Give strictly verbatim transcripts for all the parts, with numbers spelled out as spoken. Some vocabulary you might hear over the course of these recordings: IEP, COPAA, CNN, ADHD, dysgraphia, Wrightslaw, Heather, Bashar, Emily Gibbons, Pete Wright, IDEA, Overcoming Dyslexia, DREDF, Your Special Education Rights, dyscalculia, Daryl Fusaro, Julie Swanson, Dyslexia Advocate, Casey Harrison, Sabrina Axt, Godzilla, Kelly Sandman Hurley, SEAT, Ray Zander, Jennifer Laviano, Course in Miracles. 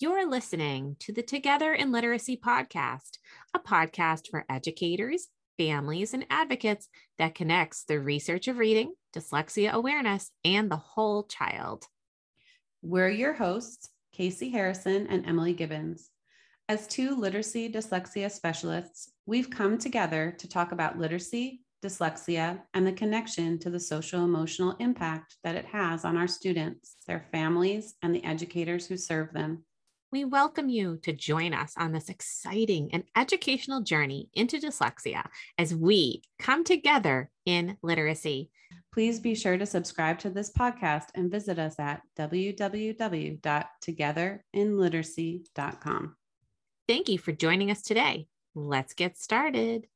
You're listening to the Together in Literacy podcast, a podcast for educators, families, and advocates that connects the research of reading, dyslexia awareness, and the whole child. We're your hosts, Casey Harrison and Emily Gibbons. As two literacy dyslexia specialists, we've come together to talk about literacy, dyslexia, and the connection to the social-emotional impact that it has on our students, their families, and the educators who serve them. We welcome you to join us on this exciting and educational journey into dyslexia as we come together in literacy. Please be sure to subscribe to this podcast and visit us at w w w dot together in literacy dot com. Thank you for joining us today. Let's get started.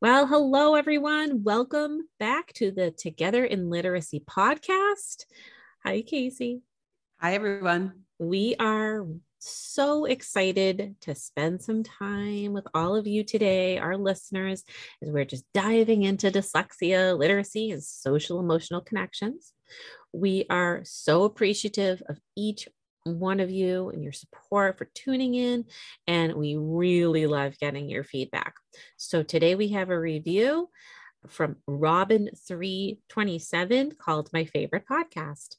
Well, hello, everyone. Welcome back to the Together in Literacy podcast. Hi, Casey. Hi, everyone. We are so excited to spend some time with all of you today, our listeners, as we're just diving into dyslexia, literacy, and social emotional connections. We are so appreciative of each one of you and your support for tuning in, and we really love getting your feedback. So today we have a review from Robin three twenty-seven called My Favorite Podcast.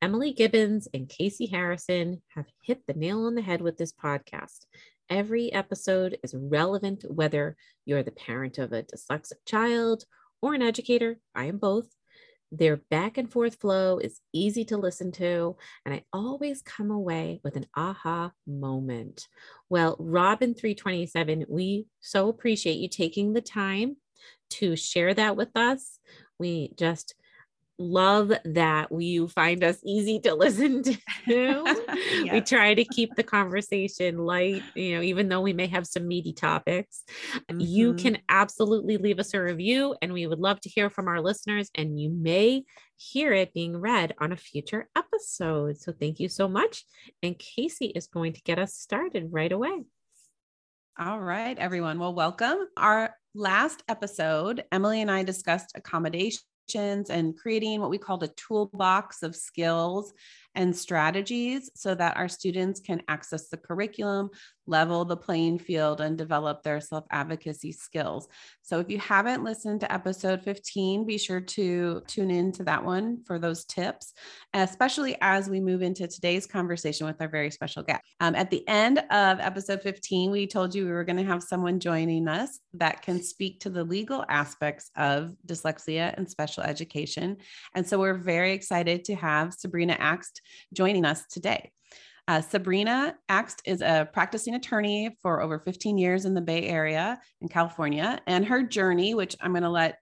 Emily Gibbons and Casey Harrison have hit the nail on the head with this podcast. Every episode is relevant whether you're the parent of a dyslexic child or an educator. I am both. Their back and forth flow is easy to listen to, and I always come away with an aha moment. Well, Robin three twenty-seven, we so appreciate you taking the time to share that with us. We just love that you find us easy to listen to. Yes. We try to keep the conversation light, you know, even though we may have some meaty topics. Mm-hmm. You can absolutely leave us a review, and we would love to hear from our listeners, and you may hear it being read on a future episode. So thank you so much. And Casey is going to get us started right away. All right, everyone. Well, welcome. Our last episode, Emily and I discussed accommodation and creating what we called a toolbox of skills and strategies so that our students can access the curriculum, level the playing field, and develop their self-advocacy skills. So if you haven't listened to episode fifteen, be sure to tune in to that one for those tips, especially as we move into today's conversation with our very special guest. Um, at the end of episode fifteen, we told you we were going to have someone joining us that can speak to the legal aspects of dyslexia and special education. And so we're very excited to have Sabrina Axt joining us today. Uh, Sabrina Axt is a practicing attorney for over fifteen years in the Bay Area in California, and her journey, which I'm going to let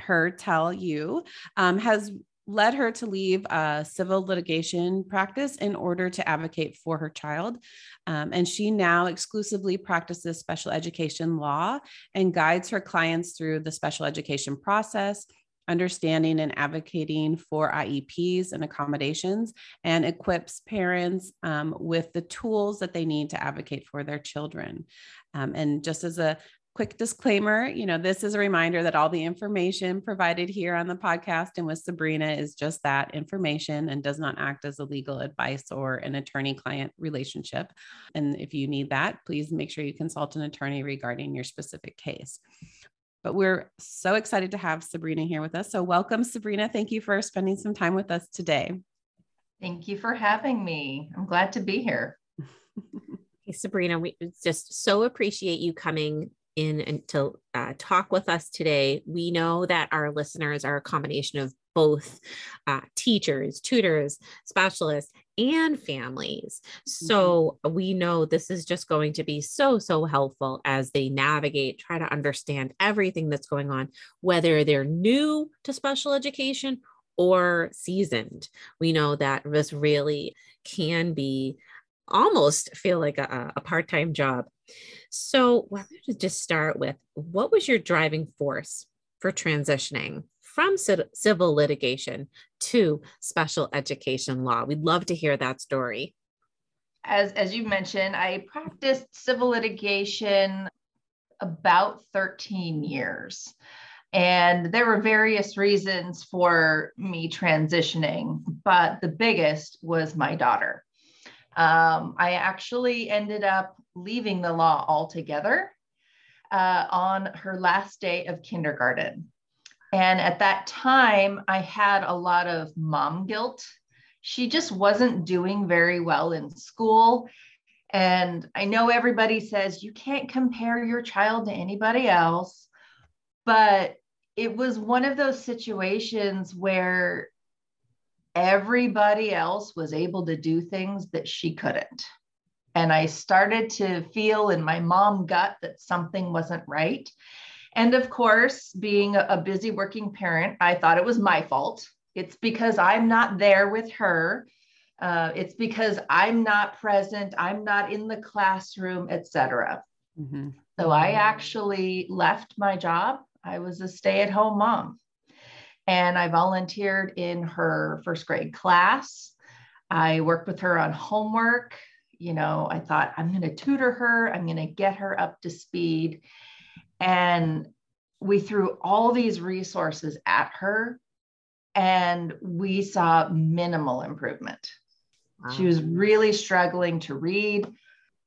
her tell you, um, has led her to leave a civil litigation practice in order to advocate for her child. Um, and she now exclusively practices special education law and guides her clients through the special education process, understanding and advocating for I E Ps and accommodations, and equips parents um, with the tools that they need to advocate for their children. Um, and just as a quick disclaimer, you know, this is a reminder that all the information provided here on the podcast and with Sabrina is just that, information, and does not act as a legal advice or an attorney-client relationship. And if you need that, please make sure you consult an attorney regarding your specific case. But we're so excited to have Sabrina here with us. So welcome, Sabrina. Thank you for spending some time with us today. Thank you for having me. I'm glad to be here. Hey, Sabrina, we just so appreciate you coming in and to uh, talk with us today. We know that our listeners are a combination of both uh, teachers, tutors, specialists, and families. So mm-hmm. we know this is just going to be so, so helpful as they navigate, try to understand everything that's going on, whether they're new to special education or seasoned. We know that this really can be almost feel like a, a part-time job. So why don't you just start with, what was your driving force for transitioning from civil litigation to special education law? We'd love to hear that story. As, as you mentioned, I practiced civil litigation about thirteen years. And there were various reasons for me transitioning, but the biggest was my daughter. Um, I actually ended up leaving the law altogether uh, on her last day of kindergarten. And at that time, I had a lot of mom guilt. She just wasn't doing very well in school. And I know everybody says you can't compare your child to anybody else, but it was one of those situations where everybody else was able to do things that she couldn't. And I started to feel in my mom gut that something wasn't right. And of course, being a busy working parent, I thought it was my fault. It's because I'm not there with her. Uh, it's because I'm not present. I'm not in the classroom, et cetera. Mm-hmm. So I actually left my job. I was a stay-at-home mom. And I volunteered in her first grade class. I worked with her on homework. You know, I thought, I'm going to tutor her. I'm going to get her up to speed. And we threw all these resources at her, and we saw minimal improvement. Wow. She was really struggling to read.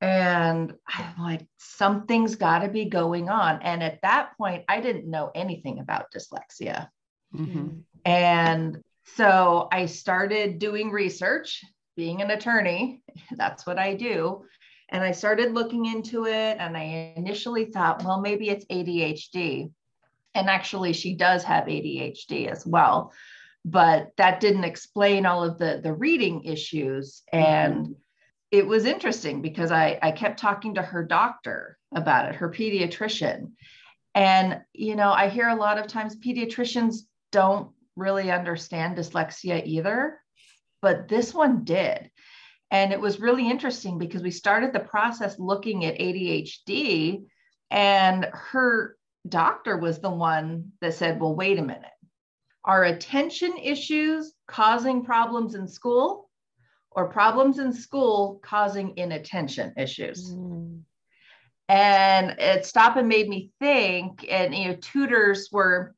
And I'm like, something's got to be going on. And at that point, I didn't know anything about dyslexia. Mm-hmm. And so I started doing research, being an attorney, that's what I do. And I started looking into it, and I initially thought, well, maybe it's A D H D. And actually she does have A D H D as well, but that didn't explain all of the, the reading issues. And mm-hmm. it was interesting because I, I kept talking to her doctor about it, her pediatrician. And, you know, I hear a lot of times pediatricians don't really understand dyslexia either, but this one did. And it was really interesting because we started the process looking at A D H D, and her doctor was the one that said, well, wait a minute, are attention issues causing problems in school, or problems in school causing inattention issues? Mm. And it stopped and made me think, and, you know, tutors were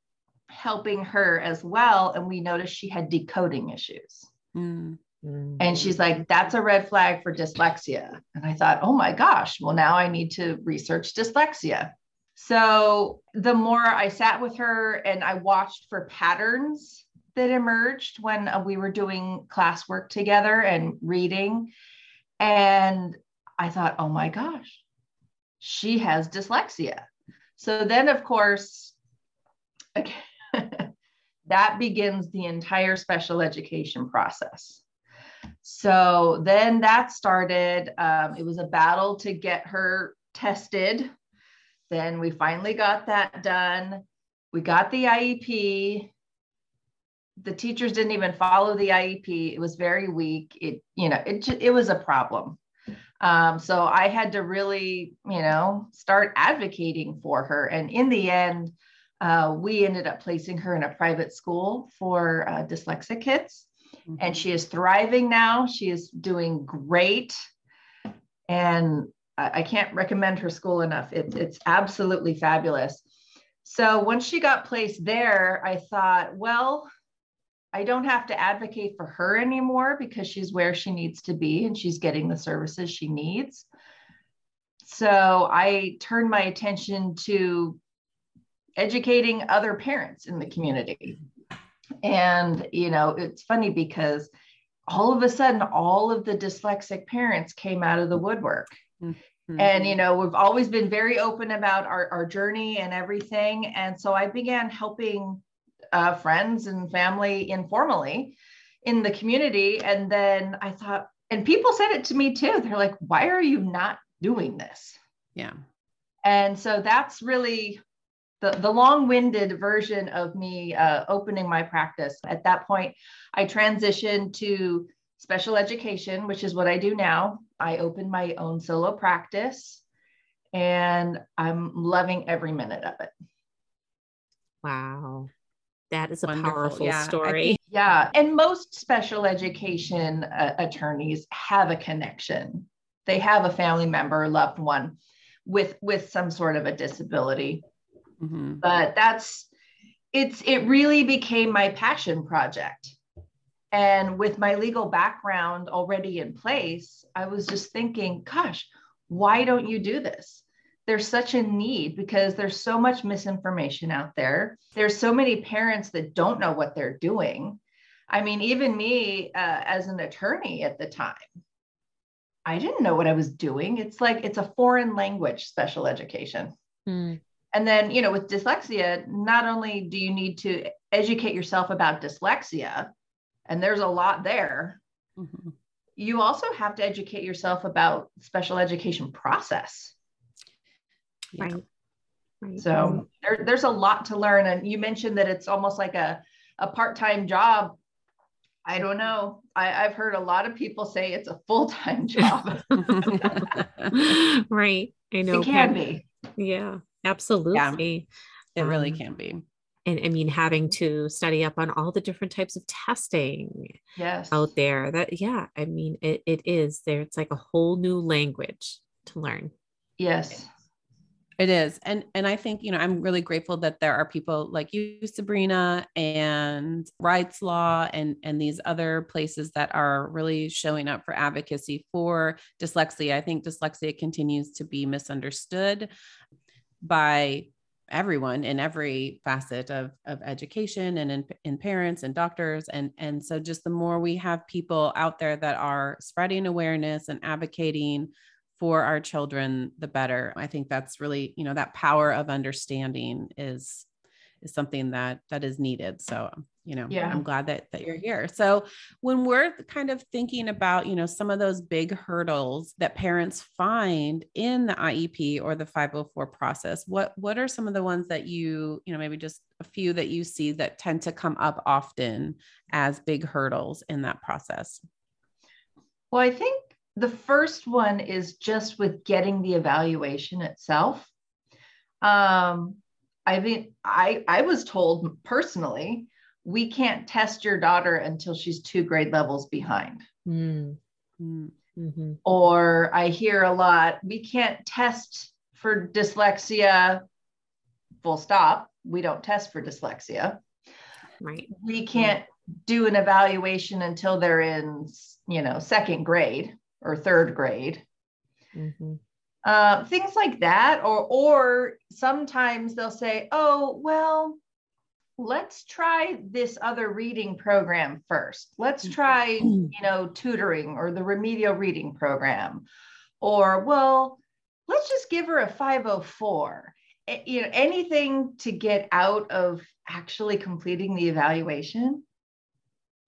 helping her as well. And we noticed she had decoding issues. Mm. And she's like, that's a red flag for dyslexia. And I thought, oh my gosh, well, now I need to research dyslexia. So the more I sat with her and I watched for patterns that emerged when we were doing classwork together and reading. And I thought, oh my gosh, she has dyslexia. So then, of course, okay, that begins the entire special education process. So then that started. Um, it was a battle to get her tested. Then we finally got that done. We got the I E P. The teachers didn't even follow the I E P. It was very weak. It, you know, it, it was a problem. Um, so I had to really, you know, start advocating for her. And in the end, uh, we ended up placing her in a private school for uh, dyslexic kids. Mm-hmm. And she is thriving now. She is doing great. And I, I can't recommend her school enough. It, it's absolutely fabulous. So once she got placed there, I thought, well, I don't have to advocate for her anymore because she's where she needs to be and she's getting the services she needs. So I turned my attention to educating other parents in the community. And, you know, it's funny because all of a sudden, all of the dyslexic parents came out of the woodwork. Mm-hmm. And, you know, we've always been very open about our, our journey and everything. And so I began helping uh, friends and family informally in the community. And then I thought, and people said it to me too. They're like, why are you not doing this? Yeah. And so that's really The, the long-winded version of me uh, opening my practice. At that point, I transitioned to special education, which is what I do now. I opened my own solo practice, and I'm loving every minute of it. Wow. That is a Wonderful. powerful yeah. story. Think, yeah. And most special education uh, attorneys have a connection. They have a family member or loved one with with some sort of a disability. Mm-hmm. But that's it's it really became my passion project. And with my legal background already in place, I was just thinking, gosh, why don't you do this? There's such a need because there's so much misinformation out there. There's so many parents that don't know what they're doing. I mean, even me uh, as an attorney at the time, I didn't know what I was doing. It's like, it's a foreign language, special education. Mm. And then, you know, with dyslexia, not only do you need to educate yourself about dyslexia, and there's a lot there, mm-hmm. you also have to educate yourself about special education process. Yeah. Right. Right. So there, there's a lot to learn. And you mentioned that it's almost like a, a part-time job. I don't know. I, I've heard a lot of people say it's a full-time job. Right. I know. It can be. Yeah, absolutely. Yeah. It really can be. And I mean, having to study up on all the different types of testing yes. out there that, yeah, I mean, it, it is there. It's like a whole new language to learn. Yes, it is. And, and I think, you know, I'm really grateful that there are people like you, Sabrina, and Wrightslaw, and, and these other places that are really showing up for advocacy for dyslexia. I think dyslexia continues to be misunderstood by everyone in every facet of, of education and in, in parents and doctors. And, and so just the more we have people out there that are spreading awareness and advocating for our children, the better. I think that's really, you know, that power of understanding is, is something that, that is needed. So, you know, yeah. I'm glad that, that you're here. So when we're kind of thinking about, you know, some of those big hurdles that parents find in the I E P or the five oh four process, what, what are some of the ones that you, you know, maybe just a few that you see that tend to come up often as big hurdles in that process? Well, I think the first one is just with getting the evaluation itself. Um, I mean, I, I was told personally, we can't test your daughter until she's two grade levels behind. Mm. Mm-hmm. Or I hear a lot, we can't test for dyslexia, full stop. We don't test for dyslexia. Right. We can't do an evaluation until they're in, you know, second grade or third grade. Mm-hmm. Uh, things like that, or, or sometimes they'll say, oh, well, let's try this other reading program first. Let's try, you know, tutoring or the remedial reading program, or, well, let's just give her a five oh four, a- you know, anything to get out of actually completing the evaluation.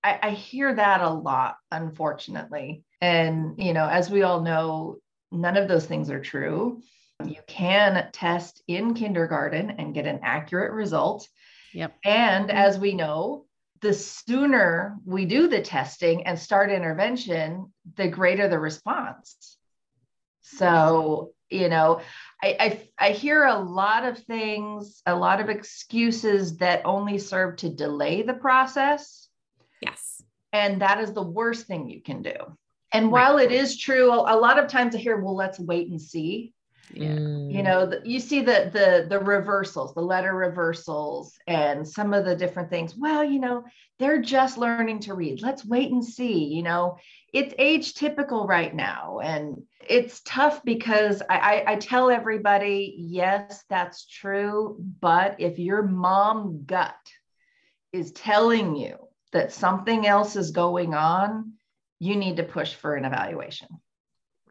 I, I hear that a lot, unfortunately. And, you know, as we all know, none of those things are true. You can test in kindergarten and get an accurate result. Yep. And as we know, the sooner we do the testing and start intervention, the greater the response. So, you know, I, I, I hear a lot of things, a lot of excuses that only serve to delay the process. Yes. And that is the worst thing you can do. And while it is true, a lot of times I hear, well, let's wait and see. Yeah. You know, the, you see the, the, the reversals, the letter reversals, and some of the different things. Well, you know, they're just learning to read. Let's wait and see, you know, it's age typical right now. And it's tough because I, I, I tell everybody, yes, that's true. But if your mom gut is telling you that something else is going on, you need to push for an evaluation.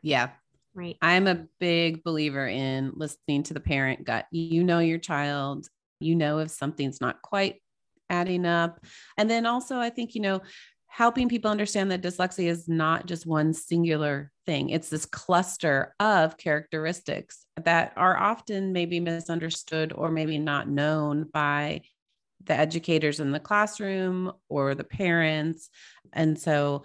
Yeah. Right. I'm a big believer in listening to the parent gut. You know, your child, you know, if something's not quite adding up. And then also I think, you know, helping people understand that dyslexia is not just one singular thing. It's this cluster of characteristics that are often maybe misunderstood or maybe not known by the educators in the classroom or the parents. And so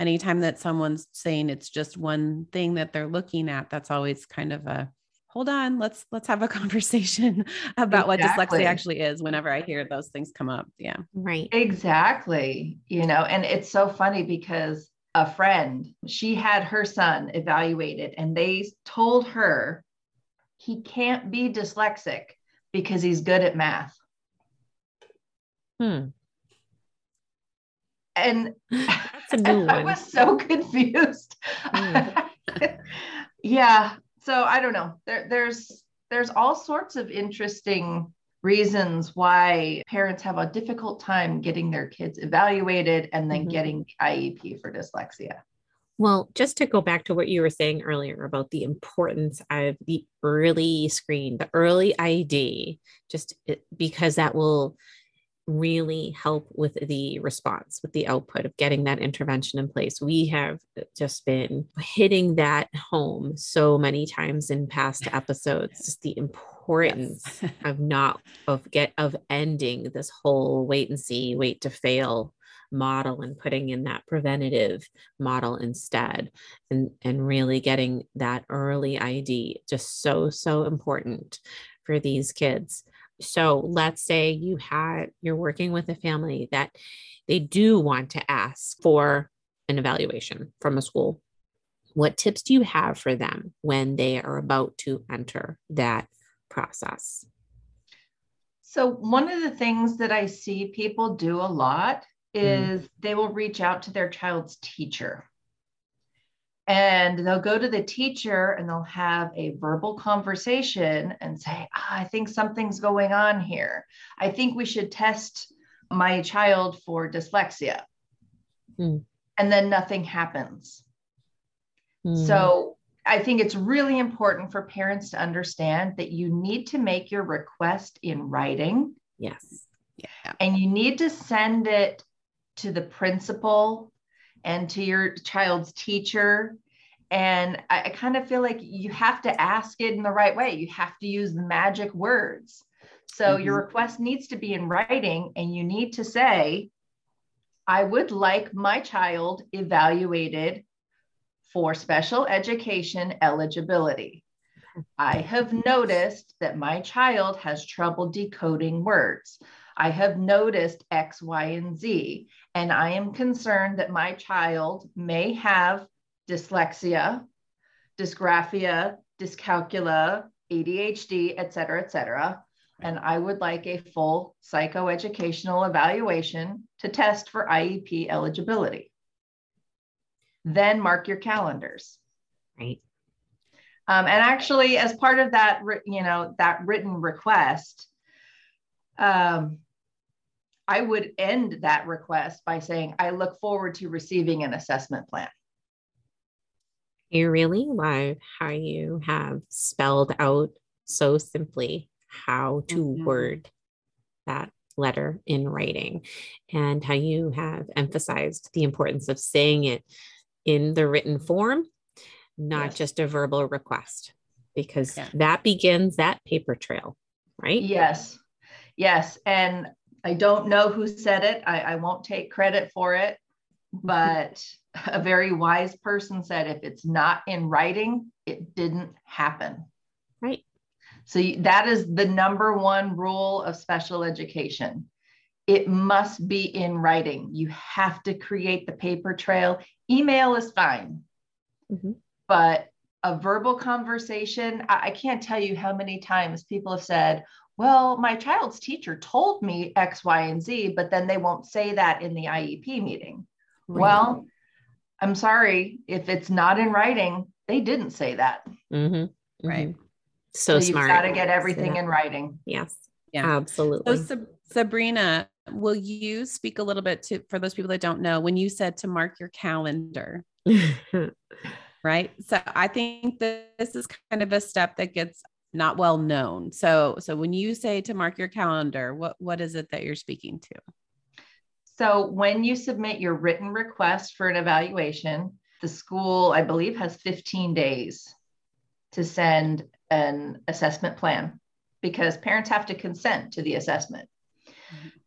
anytime that someone's saying it's just one thing that they're looking at, that's always kind of a, hold on, let's, let's have a conversation about exactly. what dyslexia actually is whenever I hear those things come up. Yeah. Right. Exactly. You know, and it's so funny because a friend, she had her son evaluated and they told her he can't be dyslexic because he's good at math. Hmm. And that's a new one. I was so confused. Mm. Yeah. So I don't know. There, there's, there's all sorts of interesting reasons why parents have a difficult time getting their kids evaluated and then mm-hmm. getting the I E P for dyslexia. Well, just to go back to what you were saying earlier about the importance of the early screen, the early I D, just because that will really help with the response, with the output of getting that intervention in place. We have just been hitting that home so many times in past episodes, just the importance yes. of not, of get, of ending this whole wait and see, wait to fail model and putting in that preventative model instead, and, and really getting that early I D, just so, so important for these kids. So let's say you had, you're working with a family that they do want to ask for an evaluation from a school. What tips do you have for them when they are about to enter that process? So one of the things that I see people do a lot is mm. they will reach out to their child's teacher. And they'll go to the teacher and they'll have a verbal conversation and say, oh, I think something's going on here. I think we should test my child for dyslexia. Mm. And then nothing happens. Mm. So I think it's really important for parents to understand that you need to make your request in writing. Yes. Yeah. And you need to send it to the principal and to your child's teacher. And I, I kind of feel like you have to ask it in the right way. You have to use the magic words. So mm-hmm. your request needs to be in writing, and you need to say, I would like my child evaluated for special education eligibility. I have noticed that my child has trouble decoding words. I have noticed X, Y, and Z, and I am concerned that my child may have dyslexia, dysgraphia, dyscalculia, A D H D, et cetera, et cetera. And I would like a full psychoeducational evaluation to test for I E P eligibility. Then mark your calendars. Right. Um, and actually, as part of that, you know, that written request, um, I would end that request by saying, I look forward to receiving an assessment plan. You really love how you have spelled out so simply how to mm-hmm. word that letter in writing, and how you have emphasized the importance of saying it in the written form, not yes. just a verbal request, because yeah. that begins that paper trail, right? Yes. Yes. And I don't know who said it. I, I won't take credit for it, but a very wise person said, if it's not in writing, it didn't happen. Right. So that is the number one rule of special education. It must be in writing. You have to create the paper trail. Email is fine, mm-hmm. but a verbal conversation, I, I can't tell you how many times people have said, well, my child's teacher told me X, Y, and Z, but then they won't say that in the I E P meeting. Right. Well, I'm sorry, if it's not in writing, they didn't say that. Mm-hmm. Right. So, so smart. You've got to get everything in writing. Yes. Yeah, absolutely. So Sab- Sabrina, will you speak a little bit to, for those people that don't know, when you said to mark your calendar, right? So I think that this is kind of a step that gets not well known. So, so when you say to mark your calendar, what, what is it that you're speaking to? So when you submit your written request for an evaluation, the school, I believe, has fifteen days to send an assessment plan, because parents have to consent to the assessment.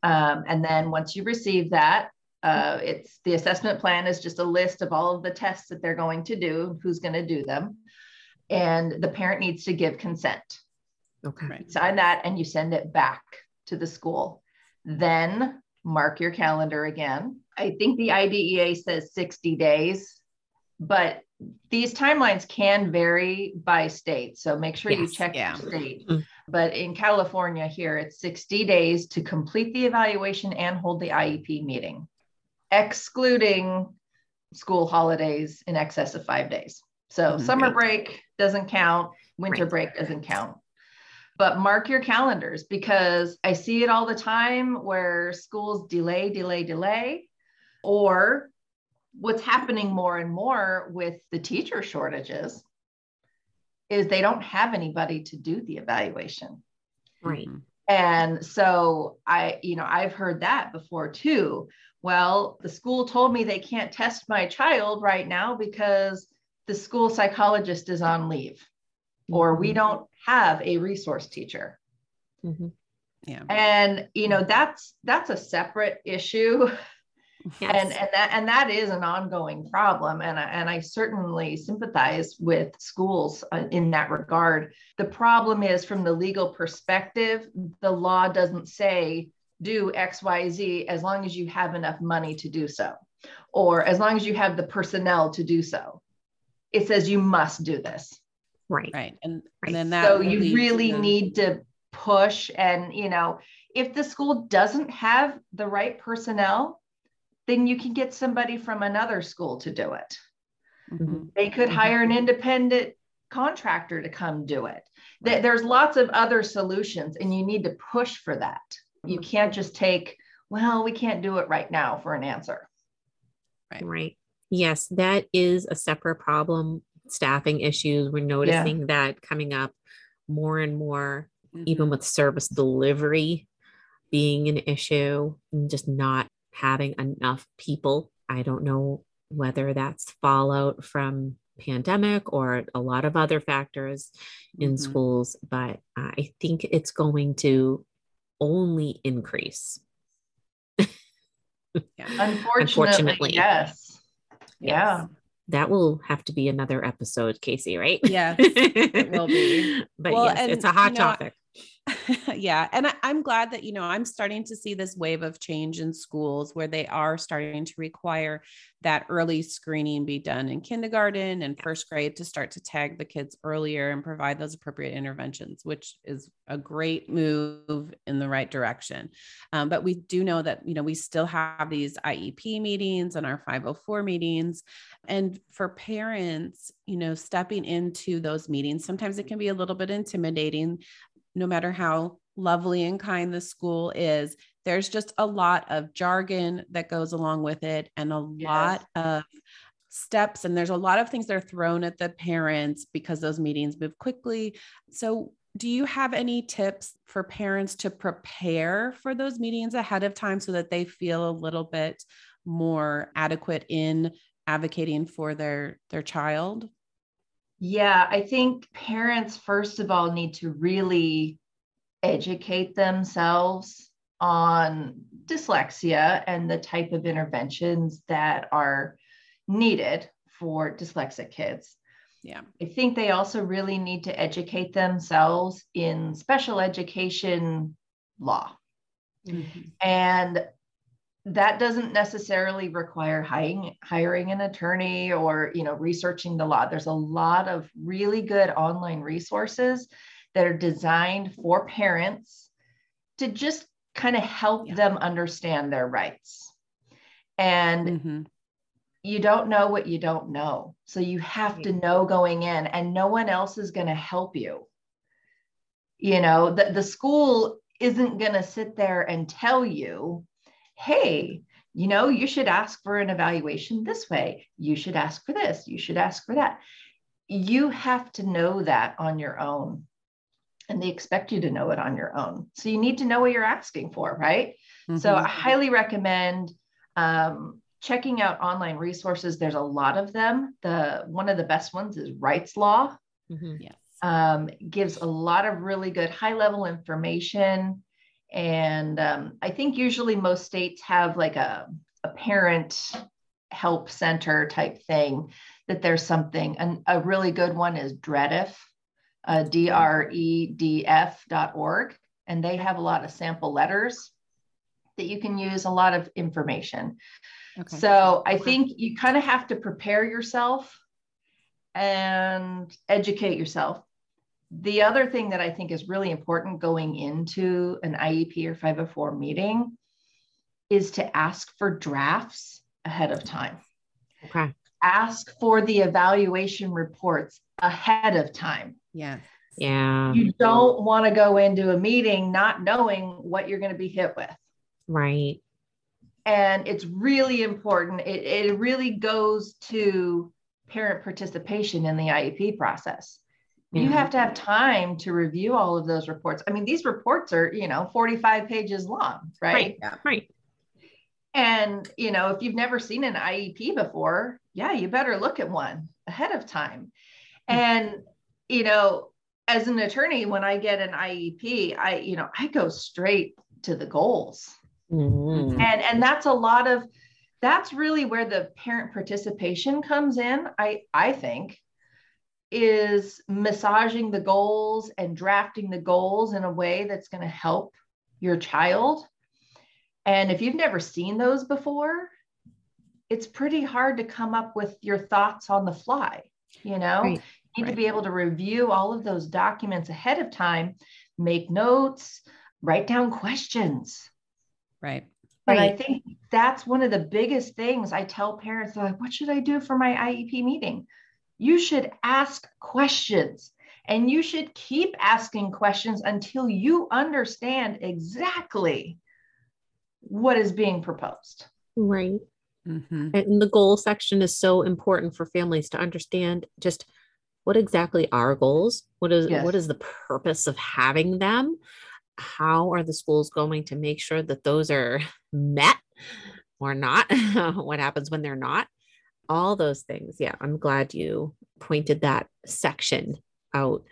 Um, and then once you receive that, uh, it's the assessment plan is just a list of all of the tests that they're going to do, who's going to do them. And the parent needs to give consent. Okay. Right. Sign that and you send it back to the school. Then mark your calendar again. I think the I D E A says sixty days, but these timelines can vary by state, so make sure yes, you check yeah. your state. Mm-hmm. But in California here, it's sixty days to complete the evaluation and hold the I E P meeting, excluding school holidays in excess of five days. So mm-hmm. summer break doesn't count, winter right. break doesn't count. But mark your calendars, because I see it all the time where schools delay, delay, delay, or what's happening more and more with the teacher shortages is they don't have anybody to do the evaluation. Right. And so I, you know, I've heard that before too. Well, the school told me they can't test my child right now because the school psychologist is on leave, or we don't have a resource teacher. Mm-hmm. Yeah. And, you know, that's, that's a separate issue. Yes. And, and that, and that is an ongoing problem. And I, and I certainly sympathize with schools in that regard. The problem is, from the legal perspective, the law doesn't say do X, Y, Z, as long as you have enough money to do so, or as long as you have the personnel to do so. It says you must do this. Right. Right. And, and then that. So you really need to push. And, you know, if the school doesn't have the right personnel, then you can get somebody from another school to do it. Mm-hmm. They could hire an independent contractor to come do it. Th- there's lots of other solutions, and you need to push for that. You can't just take, well, we can't do it right now for an answer. Right. Right. Yes, that is a separate problem. Staffing issues. We're noticing yeah. that coming up more and more, mm-hmm. even with service delivery being an issue, and just not having enough people. I don't know whether that's fallout from pandemic or a lot of other factors in mm-hmm. schools, but I think it's going to only increase. yeah. Unfortunately, Unfortunately, yes. yes. Yeah. That will have to be another episode, Casey, right? Yeah, it will be. But well, yes, and, it's a hot you know, topic. yeah. And I, I'm glad that, you know, I'm starting to see this wave of change in schools where they are starting to require that early screening be done in kindergarten and first grade to start to tag the kids earlier and provide those appropriate interventions, which is a great move in the right direction. Um, but we do know that, you know, we still have these I E P meetings and our five oh four meetings. And for parents, you know, stepping into those meetings, sometimes it can be a little bit intimidating. No matter how lovely and kind the school is, there's just a lot of jargon that goes along with it, and a yes. lot of steps. And there's a lot of things that are thrown at the parents because those meetings move quickly. So do you have any tips for parents to prepare for those meetings ahead of time so that they feel a little bit more adequate in advocating for their, their child? Yeah, I think parents, first of all, need to really educate themselves on dyslexia and the type of interventions that are needed for dyslexic kids. Yeah, I think they also really need to educate themselves in special education law. Mm-hmm. And that doesn't necessarily require hiring, hiring an attorney or, you know, researching the law. There's a lot of really good online resources that are designed for parents to just kind of help yeah. them understand their rights. And mm-hmm. you don't know what you don't know. So you have right. to know going in, and no one else is going to help you. You know, the, the school isn't going to sit there and tell you, hey, you know, you should ask for an evaluation this way. You should ask for this. You should ask for that. You have to know that on your own. And they expect you to know it on your own. So you need to know what you're asking for, right? Mm-hmm. So I highly recommend um, checking out online resources. There's a lot of them. The one of the best ones is Wrightslaw. Mm-hmm. Yes. Um, gives a lot of really good high-level information. And um, I think usually most states have like a, a parent help center type thing, that there's something. And a really good one is D R E D F, uh, D R E D F dot org. And they have a lot of sample letters that you can use, a lot of information. Okay. So I think you kind of have to prepare yourself and educate yourself. The other thing that I think is really important going into an I E P or five oh four meeting is to ask for drafts ahead of time. Okay. Ask for the evaluation reports ahead of time. Yeah. Yeah. You don't want to go into a meeting not knowing what you're going to be hit with. Right. And it's really important. It, it really goes to parent participation in the I E P process. You have to have time to review all of those reports. I mean, these reports are, you know, forty-five pages long, right? Right, yeah. Right. And, you know, if you've never seen an I E P before, yeah, you better look at one ahead of time. And, you know, as an attorney, when I get an I E P, I, you know, I go straight to the goals. Mm-hmm. And, and that's a lot of, that's really where the parent participation comes in, I, I think. Is massaging the goals and drafting the goals in a way that's going to help your child. And if you've never seen those before, it's pretty hard to come up with your thoughts on the fly. You know, right. you need right. to be able to review all of those documents ahead of time, make notes, write down questions. Right. And right. I think that's one of the biggest things I tell parents, like, what should I do for my I E P meeting? You should ask questions, and you should keep asking questions until you understand exactly what is being proposed. Right. Mm-hmm. And the goal section is so important for families to understand just what exactly are goals? What is, yes. what is the purpose of having them? How are the schools going to make sure that those are met or not? What happens when they're not? All those things. Yeah. I'm glad you pointed that section out.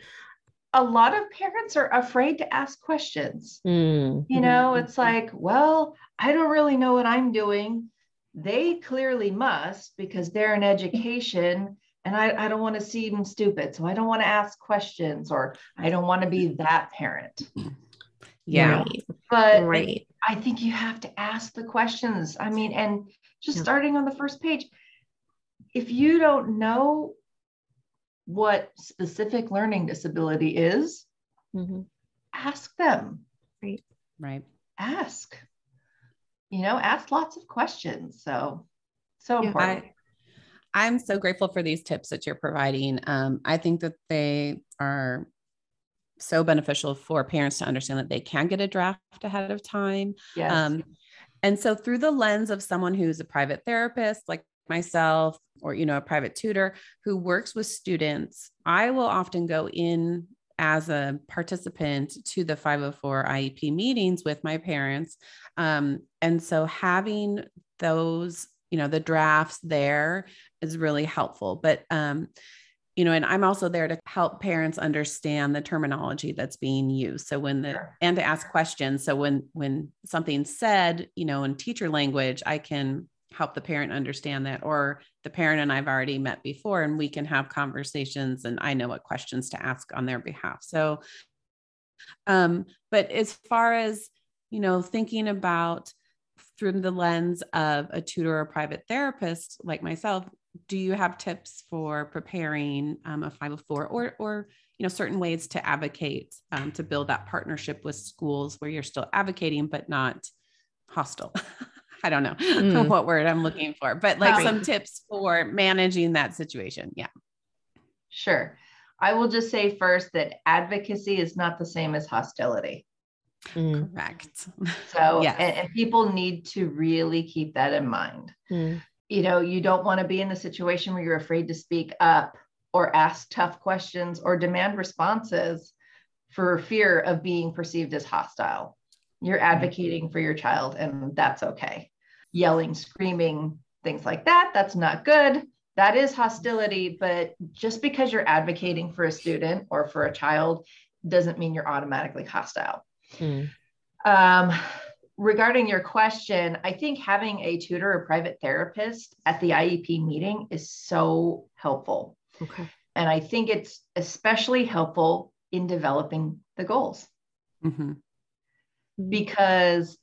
A lot of parents are afraid to ask questions. Mm. You know, it's like, well, I don't really know what I'm doing. They clearly must, because they're in education, and I, I don't want to seem stupid. So I don't want to ask questions, or I don't want to be that parent. Yeah. Right. But right. I think you have to ask the questions. I mean, and just yeah. starting on the first page, if you don't know what specific learning disability is, mm-hmm. ask them. Right. Right. Ask, you know, ask lots of questions. So, so yeah, important. I, I'm so grateful for these tips that you're providing. Um, I think that they are so beneficial for parents to understand that they can get a draft ahead of time. Yes. Um, and so through the lens of someone who's a private therapist, like myself, or, you know, a private tutor who works with students, I will often go in as a participant to the five oh four I E P meetings with my parents. Um, and so having those, you know, the drafts there is really helpful, but, um, you know, and I'm also there to help parents understand the terminology that's being used. So when the, and to ask questions. So when, when something's said, you know, in teacher language, I can help the parent understand that, or the parent and I've already met before, and we can have conversations, and I know what questions to ask on their behalf. So, um, but as far as, you know, thinking about through the lens of a tutor or private therapist like myself, do you have tips for preparing um, a five oh four or, or, you know, certain ways to advocate um, to build that partnership with schools where you're still advocating, but not hostile? I don't know mm. what word I'm looking for, but like oh. some tips for managing that situation. Yeah. Sure. I will just say first that advocacy is not the same as hostility. Mm. Correct. So, yes. and, and people need to really keep that in mind. Mm. You know, you don't want to be in the situation where you're afraid to speak up or ask tough questions or demand responses for fear of being perceived as hostile. You're advocating for your child, and that's okay. Yelling, screaming, things like that, that's not good. That is hostility, but just because you're advocating for a student or for a child doesn't mean you're automatically hostile. Mm. Um, regarding your question, I think having a tutor or private therapist at the I E P meeting is so helpful. Okay. And I think it's especially helpful in developing the goals. Mm-hmm. Because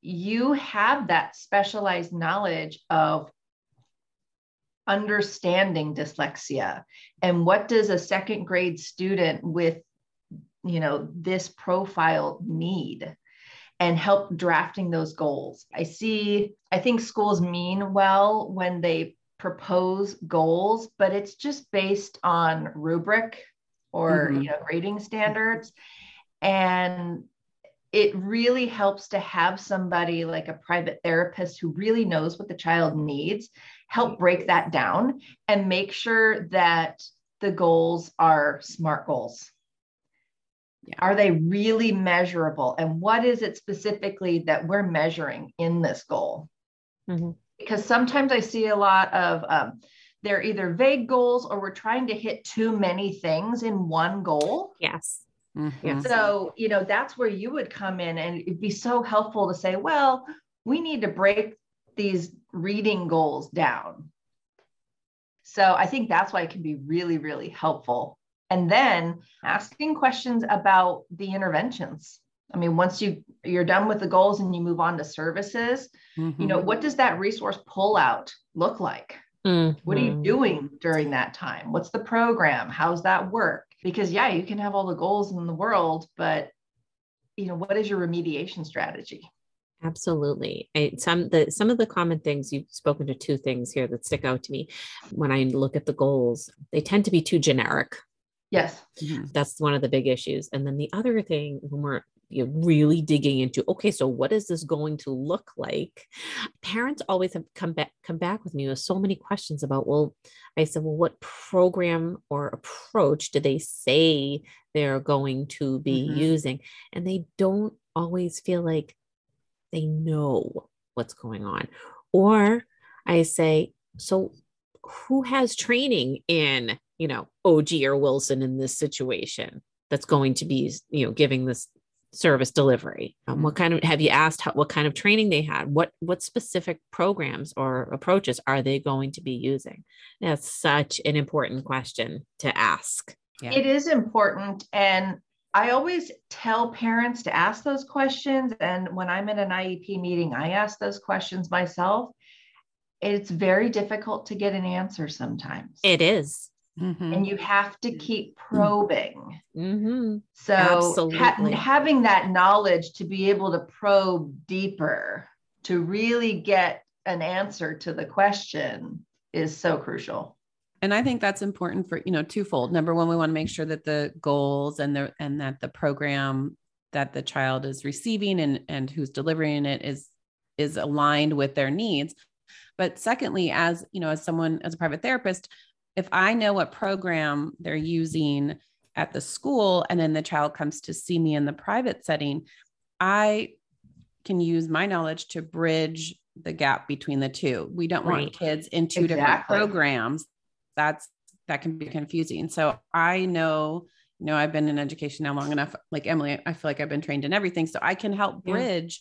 you have that specialized knowledge of understanding dyslexia, and what does a second grade student with, you know, this profile need, and help drafting those goals. I see, I think schools mean well when they propose goals, but it's just based on rubric or mm-hmm. you know, grading standards. And it really helps to have somebody like a private therapist who really knows what the child needs, help break that down and make sure that the goals are SMART goals. Yeah. Are they really measurable? And what is it specifically that we're measuring in this goal? Mm-hmm. Because sometimes I see a lot of, um, they're either vague goals or we're trying to hit too many things in one goal. Yes. Mm-hmm. So, you know, that's where you would come in, and it'd be so helpful to say, well, we need to break these reading goals down. So I think that's why it can be really, really helpful. And then asking questions about the interventions. I mean, once you, you're done with the goals and you move on to services, mm-hmm. you know, what does that resource pullout look like? Mm-hmm. What are you doing during that time? What's the program? How's that work? Because yeah, you can have all the goals in the world, but you know, what is your remediation strategy? Absolutely. And some, the, some of the common things, you've spoken to two things here that stick out to me. When I look at the goals, they tend to be too generic. Yes. Mm-hmm. That's one of the big issues. And then the other thing, when we're you're really digging into, okay, so what is this going to look like? Parents always have come back, come back with me with so many questions about, well, I said, well, what program or approach do they say they're going to be mm-hmm. using? And they don't always feel like they know what's going on. Or I say, so who has training in, you know, O G or Wilson in this situation that's going to be, you know, giving this service delivery? Um, what kind of, have you asked how, what kind of training they had? What, what specific programs or approaches are they going to be using? That's such an important question to ask. Yeah. It is important. And I always tell parents to ask those questions. And when I'm in an I E P meeting, I ask those questions myself. It's very difficult to get an answer sometimes. It is. Mm-hmm. And you have to keep probing. Mm-hmm. So ha- having that knowledge to be able to probe deeper, to really get an answer to the question is so crucial. And I think that's important for, you know, twofold. Number one, we want to make sure that the goals and the, and that the program that the child is receiving and, and who's delivering it is, is aligned with their needs. But secondly, as, you know, as someone, as a private therapist, if I know what program they're using at the school, and then the child comes to see me in the private setting, I can use my knowledge to bridge the gap between the two. We don't right. want kids in two exactly. different programs. That's, that can be confusing. So I know, you know, I've been in education now long enough, like Emily, I feel like I've been trained in everything. So I can help bridge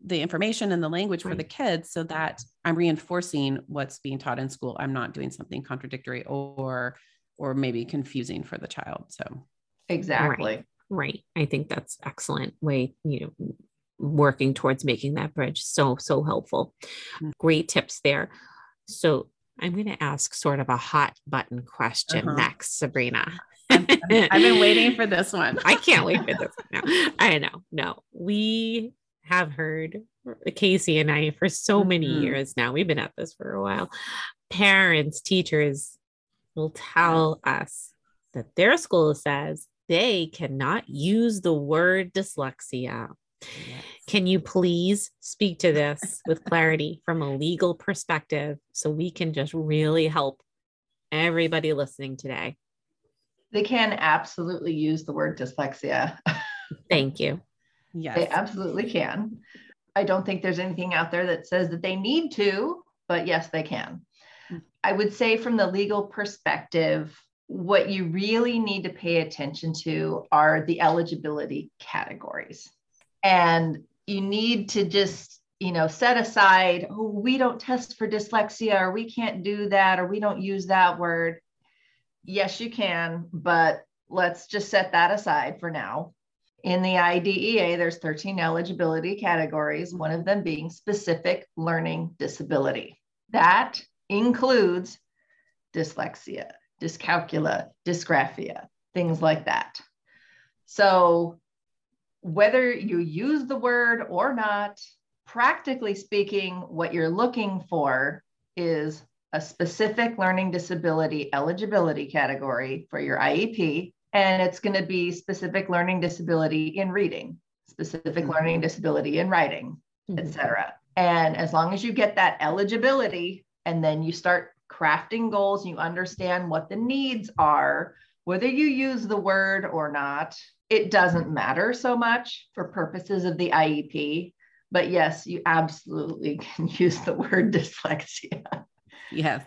yeah. the information and the language right. for the kids so that I'm reinforcing what's being taught in school. I'm not doing something contradictory or, or maybe confusing for the child. So exactly. Right. right. I think that's excellent way, you know, working towards making that bridge. So, so helpful. Mm-hmm. Great tips there. So I'm going to ask sort of a hot button question uh-huh. next, Sabrina. I've been waiting for this one. I can't wait for this one. No, I know. No, we have heard, Casey and I, for so many mm-hmm. years now, we've been at this for a while. Parents, teachers will tell us that their school says they cannot use the word dyslexia. Yes. Can you please speak to this with clarity from a legal perspective so we can just really help everybody listening today? They can absolutely use the word dyslexia. Thank you. Yes. They absolutely can. I don't think there's anything out there that says that they need to, but yes, they can. I would say from the legal perspective, what you really need to pay attention to are the eligibility categories. And you need to just, you know, set aside, oh, we don't test for dyslexia, or we can't do that, or we don't use that word. Yes, you can, but let's just set that aside for now. In the I D E A, there's thirteen eligibility categories, one of them being specific learning disability. That includes dyslexia, dyscalculia, dysgraphia, things like that. So whether you use the word or not, practically speaking, what you're looking for is a specific learning disability eligibility category for your I E P, and it's going to be specific learning disability in reading, specific learning disability in writing, mm-hmm. et cetera. And as long as you get that eligibility and then you start crafting goals and you understand what the needs are, whether you use the word or not, it doesn't matter so much for purposes of the I E P. But yes, you absolutely can use the word dyslexia. Yes.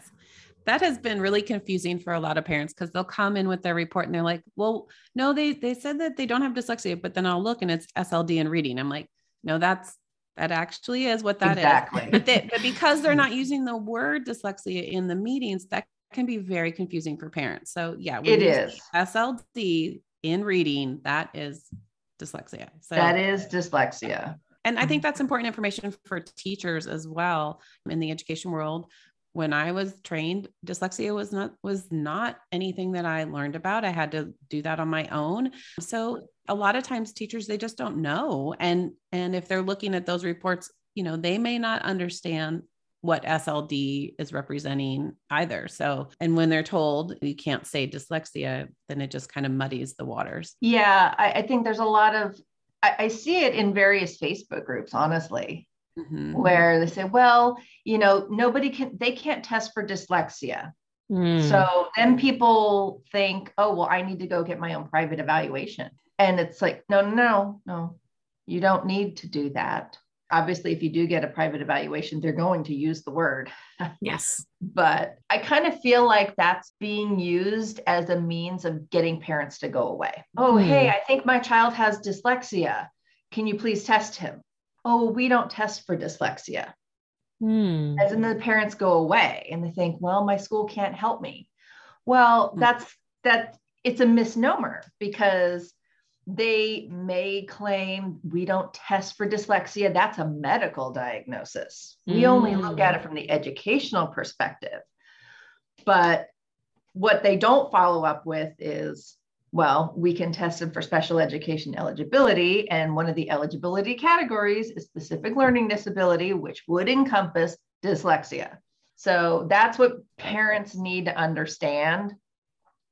That has been really confusing for a lot of parents because they'll come in with their report and they're like, well, no, they, they said that they don't have dyslexia, but then I'll look and it's S L D and reading. I'm like, no, that's, that actually is what that exactly. is. But, they, but because they're not using the word dyslexia in the meetings, that can be very confusing for parents. So yeah, it is S L D in reading. That is dyslexia. So that is dyslexia. And I think that's important information for teachers as well in the education world. When I was trained, dyslexia was not, was not anything that I learned about. I had to do that on my own. So a lot of times teachers, they just don't know. And, and if they're looking at those reports, you know, they may not understand what S L D is representing either. So, and when they're told you can't say dyslexia, then it just kind of muddies the waters. Yeah. I, I think there's a lot of, I, I see it in various Facebook groups, honestly. Mm-hmm. Where they say, well, you know, nobody can, they can't test for dyslexia. Mm. So then people think, oh, well, I need to go get my own private evaluation. And it's like, no, no, no, you don't need to do that. Obviously, if you do get a private evaluation, they're going to use the word. Yes. But I kind of feel like that's being used as a means of getting parents to go away. Oh, mm. hey, I think my child has dyslexia. Can you please test him? Oh, we don't test for dyslexia. Hmm. As in the parents go away and they think, well, my school can't help me. Well, that's, that it's a misnomer because they may claim we don't test for dyslexia. That's a medical diagnosis. We hmm. only look at it from the educational perspective, but what they don't follow up with is, well, we can test them for special education eligibility. And one of the eligibility categories is specific learning disability, which would encompass dyslexia. So that's what parents need to understand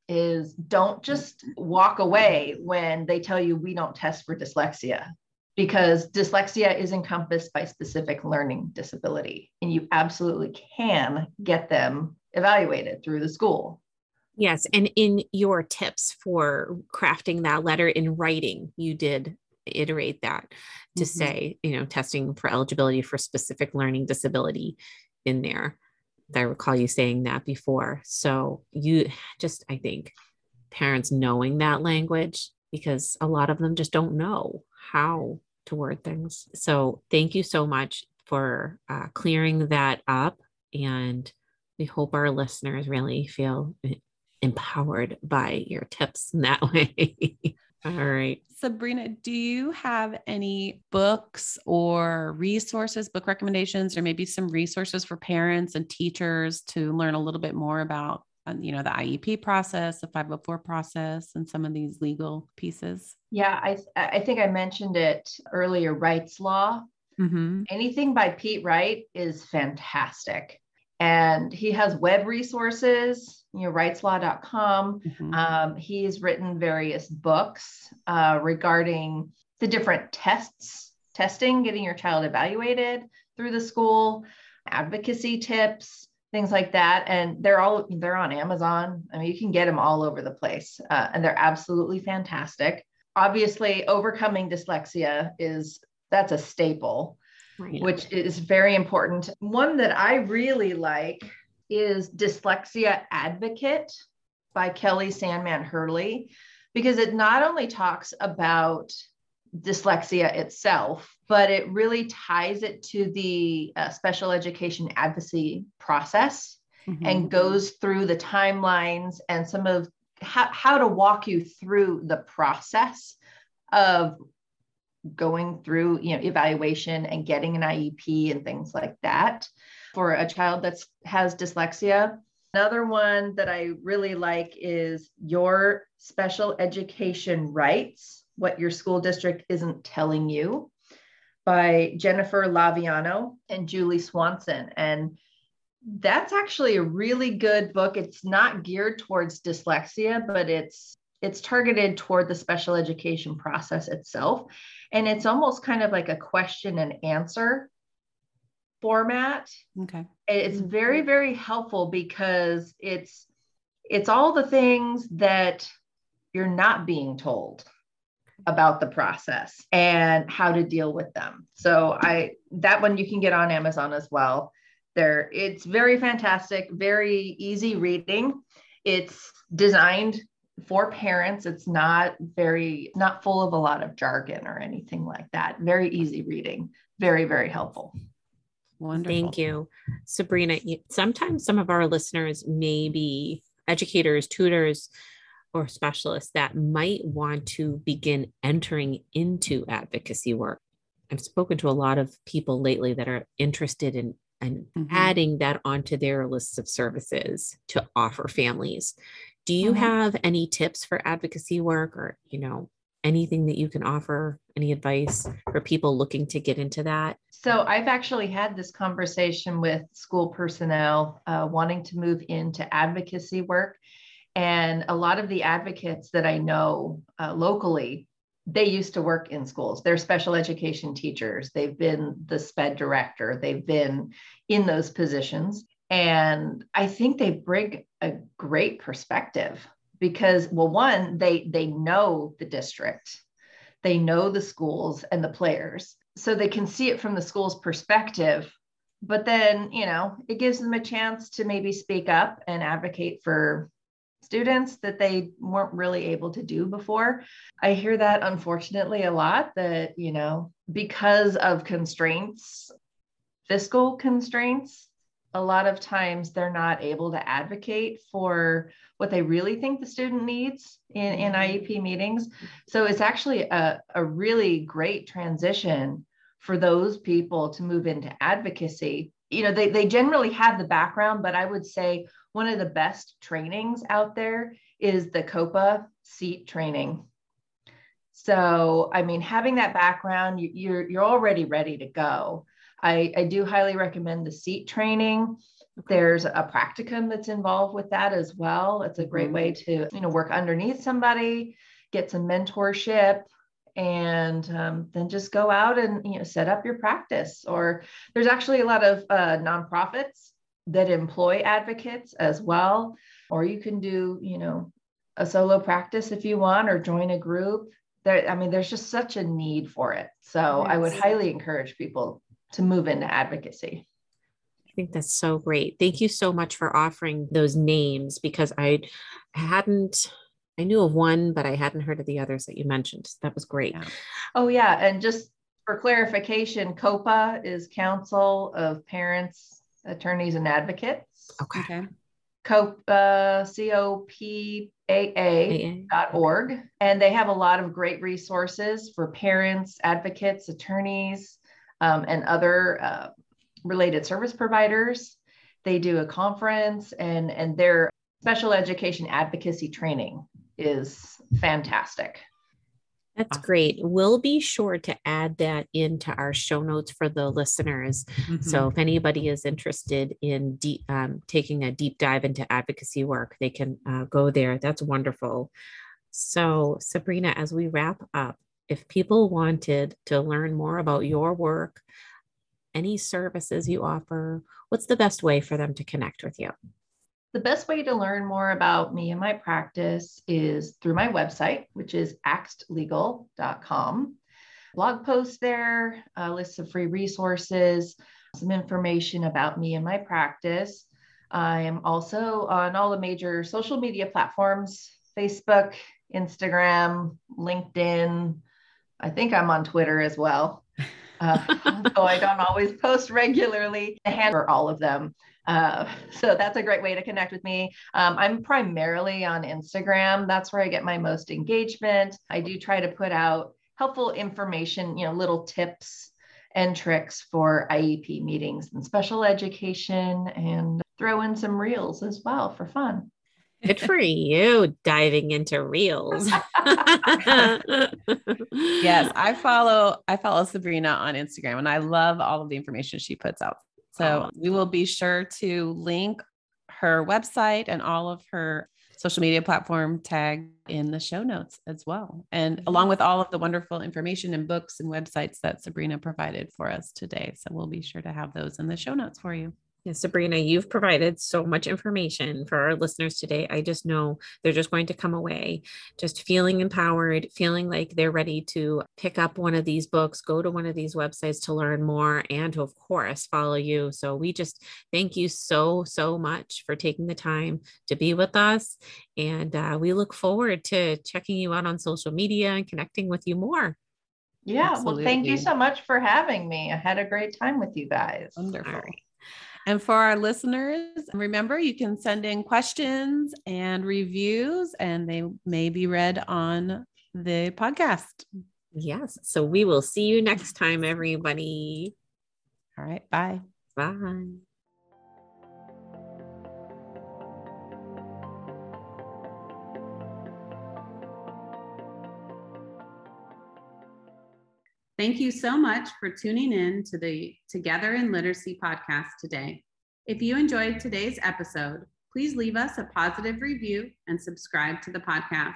is don't just walk away when they tell you we don't test for dyslexia, because dyslexia is encompassed by specific learning disability. And you absolutely can get them evaluated through the school. Yes. And in your tips for crafting that letter in writing, you did iterate that to mm-hmm. say, you know, testing for eligibility for specific learning disability in there. I recall you saying that before. So you just, I think parents knowing that language, because a lot of them just don't know how to word things. So thank you so much for uh, clearing that up. And we hope our listeners really feel empowered by your tips in that way. All right. Sabrina, do you have any books or resources, book recommendations, or maybe some resources for parents and teachers to learn a little bit more about, you know, the I E P process, the five oh four process, and some of these legal pieces? Yeah, I, I think I mentioned it earlier, Wrightslaw. Mm-hmm. Anything by Pete Wright is fantastic. And he has web resources, you know, Wrightslaw dot com. Mm-hmm. Um, he's written various books uh, regarding the different tests, testing, getting your child evaluated through the school, advocacy tips, things like that. And they're all, they're on Amazon. I mean, you can get them all over the place uh, and they're absolutely fantastic. Obviously, Overcoming Dyslexia is, that's a staple. Right. Which is very important. One that I really like is Dyslexia Advocate by Kelly Sandman Hurley, because it not only talks about dyslexia itself, but it really ties it to the uh, special education advocacy process mm-hmm. and goes through the timelines and some of how, how to walk you through the process of going through, you know, evaluation and getting an I E P and things like that for a child that has dyslexia. Another one that I really like is Your Special Education Rights, What Your School District Isn't Telling You, by Jennifer Laviano and Julie Swanson. And that's actually a really good book. It's not geared towards dyslexia, but it's it's targeted toward the special education process itself. And it's almost kind of like a question and answer format. Okay. It's very, very helpful because it's it's all the things that you're not being told about the process and how to deal with them. So I that one you can get on Amazon as well. There, it's very fantastic, very easy reading. It's designed for parents. It's not very not full of a lot of jargon or anything like that. Very easy reading, very, very helpful. Wonderful. Thank you, Sabrina. Sometimes some of our listeners may be educators, tutors, or specialists that might want to begin entering into advocacy work. I've spoken to a lot of people lately that are interested in, in mm-hmm. adding that onto their lists of services to offer families. Do you mm-hmm. have any tips for advocacy work or, you know, anything that you can offer, any advice for people looking to get into that? So I've actually had this conversation with school personnel uh, wanting to move into advocacy work. And a lot of the advocates that I know uh, locally, they used to work in schools. They're special education teachers. They've been the SPED director. They've been in those positions. And I think they bring a great perspective because, well, one, they, they know the district, they know the schools and the players, so they can see it from the school's perspective. But then, you know, it gives them a chance to maybe speak up and advocate for students that they weren't really able to do before. I hear that, unfortunately, a lot that, you know, because of constraints, fiscal constraints, a lot of times they're not able to advocate for what they really think the student needs in, in I E P meetings. So it's actually a, a really great transition for those people to move into advocacy. You know, they, they generally have the background, but I would say one of the best trainings out there is the COPAA SEAT training. So, I mean, having that background, you, you're, you're already ready to go. I, I do highly recommend the SEAT training. There's a practicum that's involved with that as well. It's a great way to, you know, work underneath somebody, get some mentorship, and um, then just go out and, you know, set up your practice. Or there's actually a lot of uh, nonprofits that employ advocates as well. Or you can do, you know, a solo practice if you want, or join a group. There, I mean, there's just such a need for it. So yes. I would highly encourage people to move into advocacy. I think that's so great. Thank you so much for offering those names, because I hadn't, I knew of one, but I hadn't heard of the others that you mentioned. That was great. Yeah. Oh yeah. And just for clarification, COPAA is Council of Parents, Attorneys, and Advocates. Okay. COPAA, C O P A A dot org. And they have a lot of great resources for parents, advocates, attorneys, Um, and other uh, related service providers. They do a conference, and, and their special education advocacy training is fantastic. That's great. We'll be sure to add that into our show notes for the listeners. Mm-hmm. So if anybody is interested in deep, um, taking a deep dive into advocacy work, they can uh, go there. That's wonderful. So Sabrina, as we wrap up, if people wanted to learn more about your work, any services you offer, what's the best way for them to connect with you? The best way to learn more about me and my practice is through my website, which is axed legal dot com. Blog posts there, uh, lists of free resources, some information about me and my practice. I am also on all the major social media platforms, Facebook, Instagram, LinkedIn. I think I'm on Twitter as well, uh, although I don't always post regularly. I handle all of them. Uh, so that's a great way to connect with me. Um, I'm primarily on Instagram. That's where I get my most engagement. I do try to put out helpful information, you know, little tips and tricks for I E P meetings and special education and throw in some reels as well for fun. Good for you diving into reels. Yes. I follow, I follow Sabrina on Instagram and I love all of the information she puts out. So we will be sure to link her website and all of her social media platform tag in the show notes as well. And along with all of the wonderful information and books and websites that Sabrina provided for us today. So we'll be sure to have those in the show notes for you. Yeah, Sabrina, you've provided so much information for our listeners today. I just know they're just going to come away just feeling empowered, feeling like they're ready to pick up one of these books, go to one of these websites to learn more, and to, of course, follow you. So we just thank you so, so much for taking the time to be with us. And uh, we look forward to checking you out on social media and connecting with you more. Yeah, absolutely. Well, thank you so much for having me. I had a great time with you guys. Wonderful. All right. And for our listeners, remember, you can send in questions and reviews, and they may be read on the podcast. Yes. So we will see you next time, everybody. All right. Bye. Bye. Thank you so much for tuning in to the Together in Literacy podcast today. If you enjoyed today's episode, please leave us a positive review and subscribe to the podcast.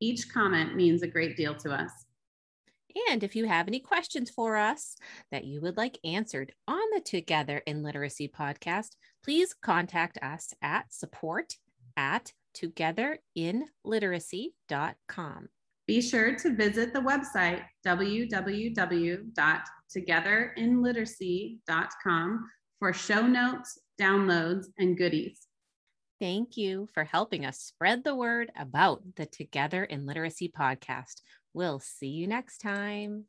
Each comment means a great deal to us. And if you have any questions for us that you would like answered on the Together in Literacy podcast, please contact us at support at togetherinliteracy dot com. Be sure to visit the website w w w dot together in literacy dot com for show notes, downloads, and goodies. Thank you for helping us spread the word about the Together in Literacy podcast. We'll see you next time.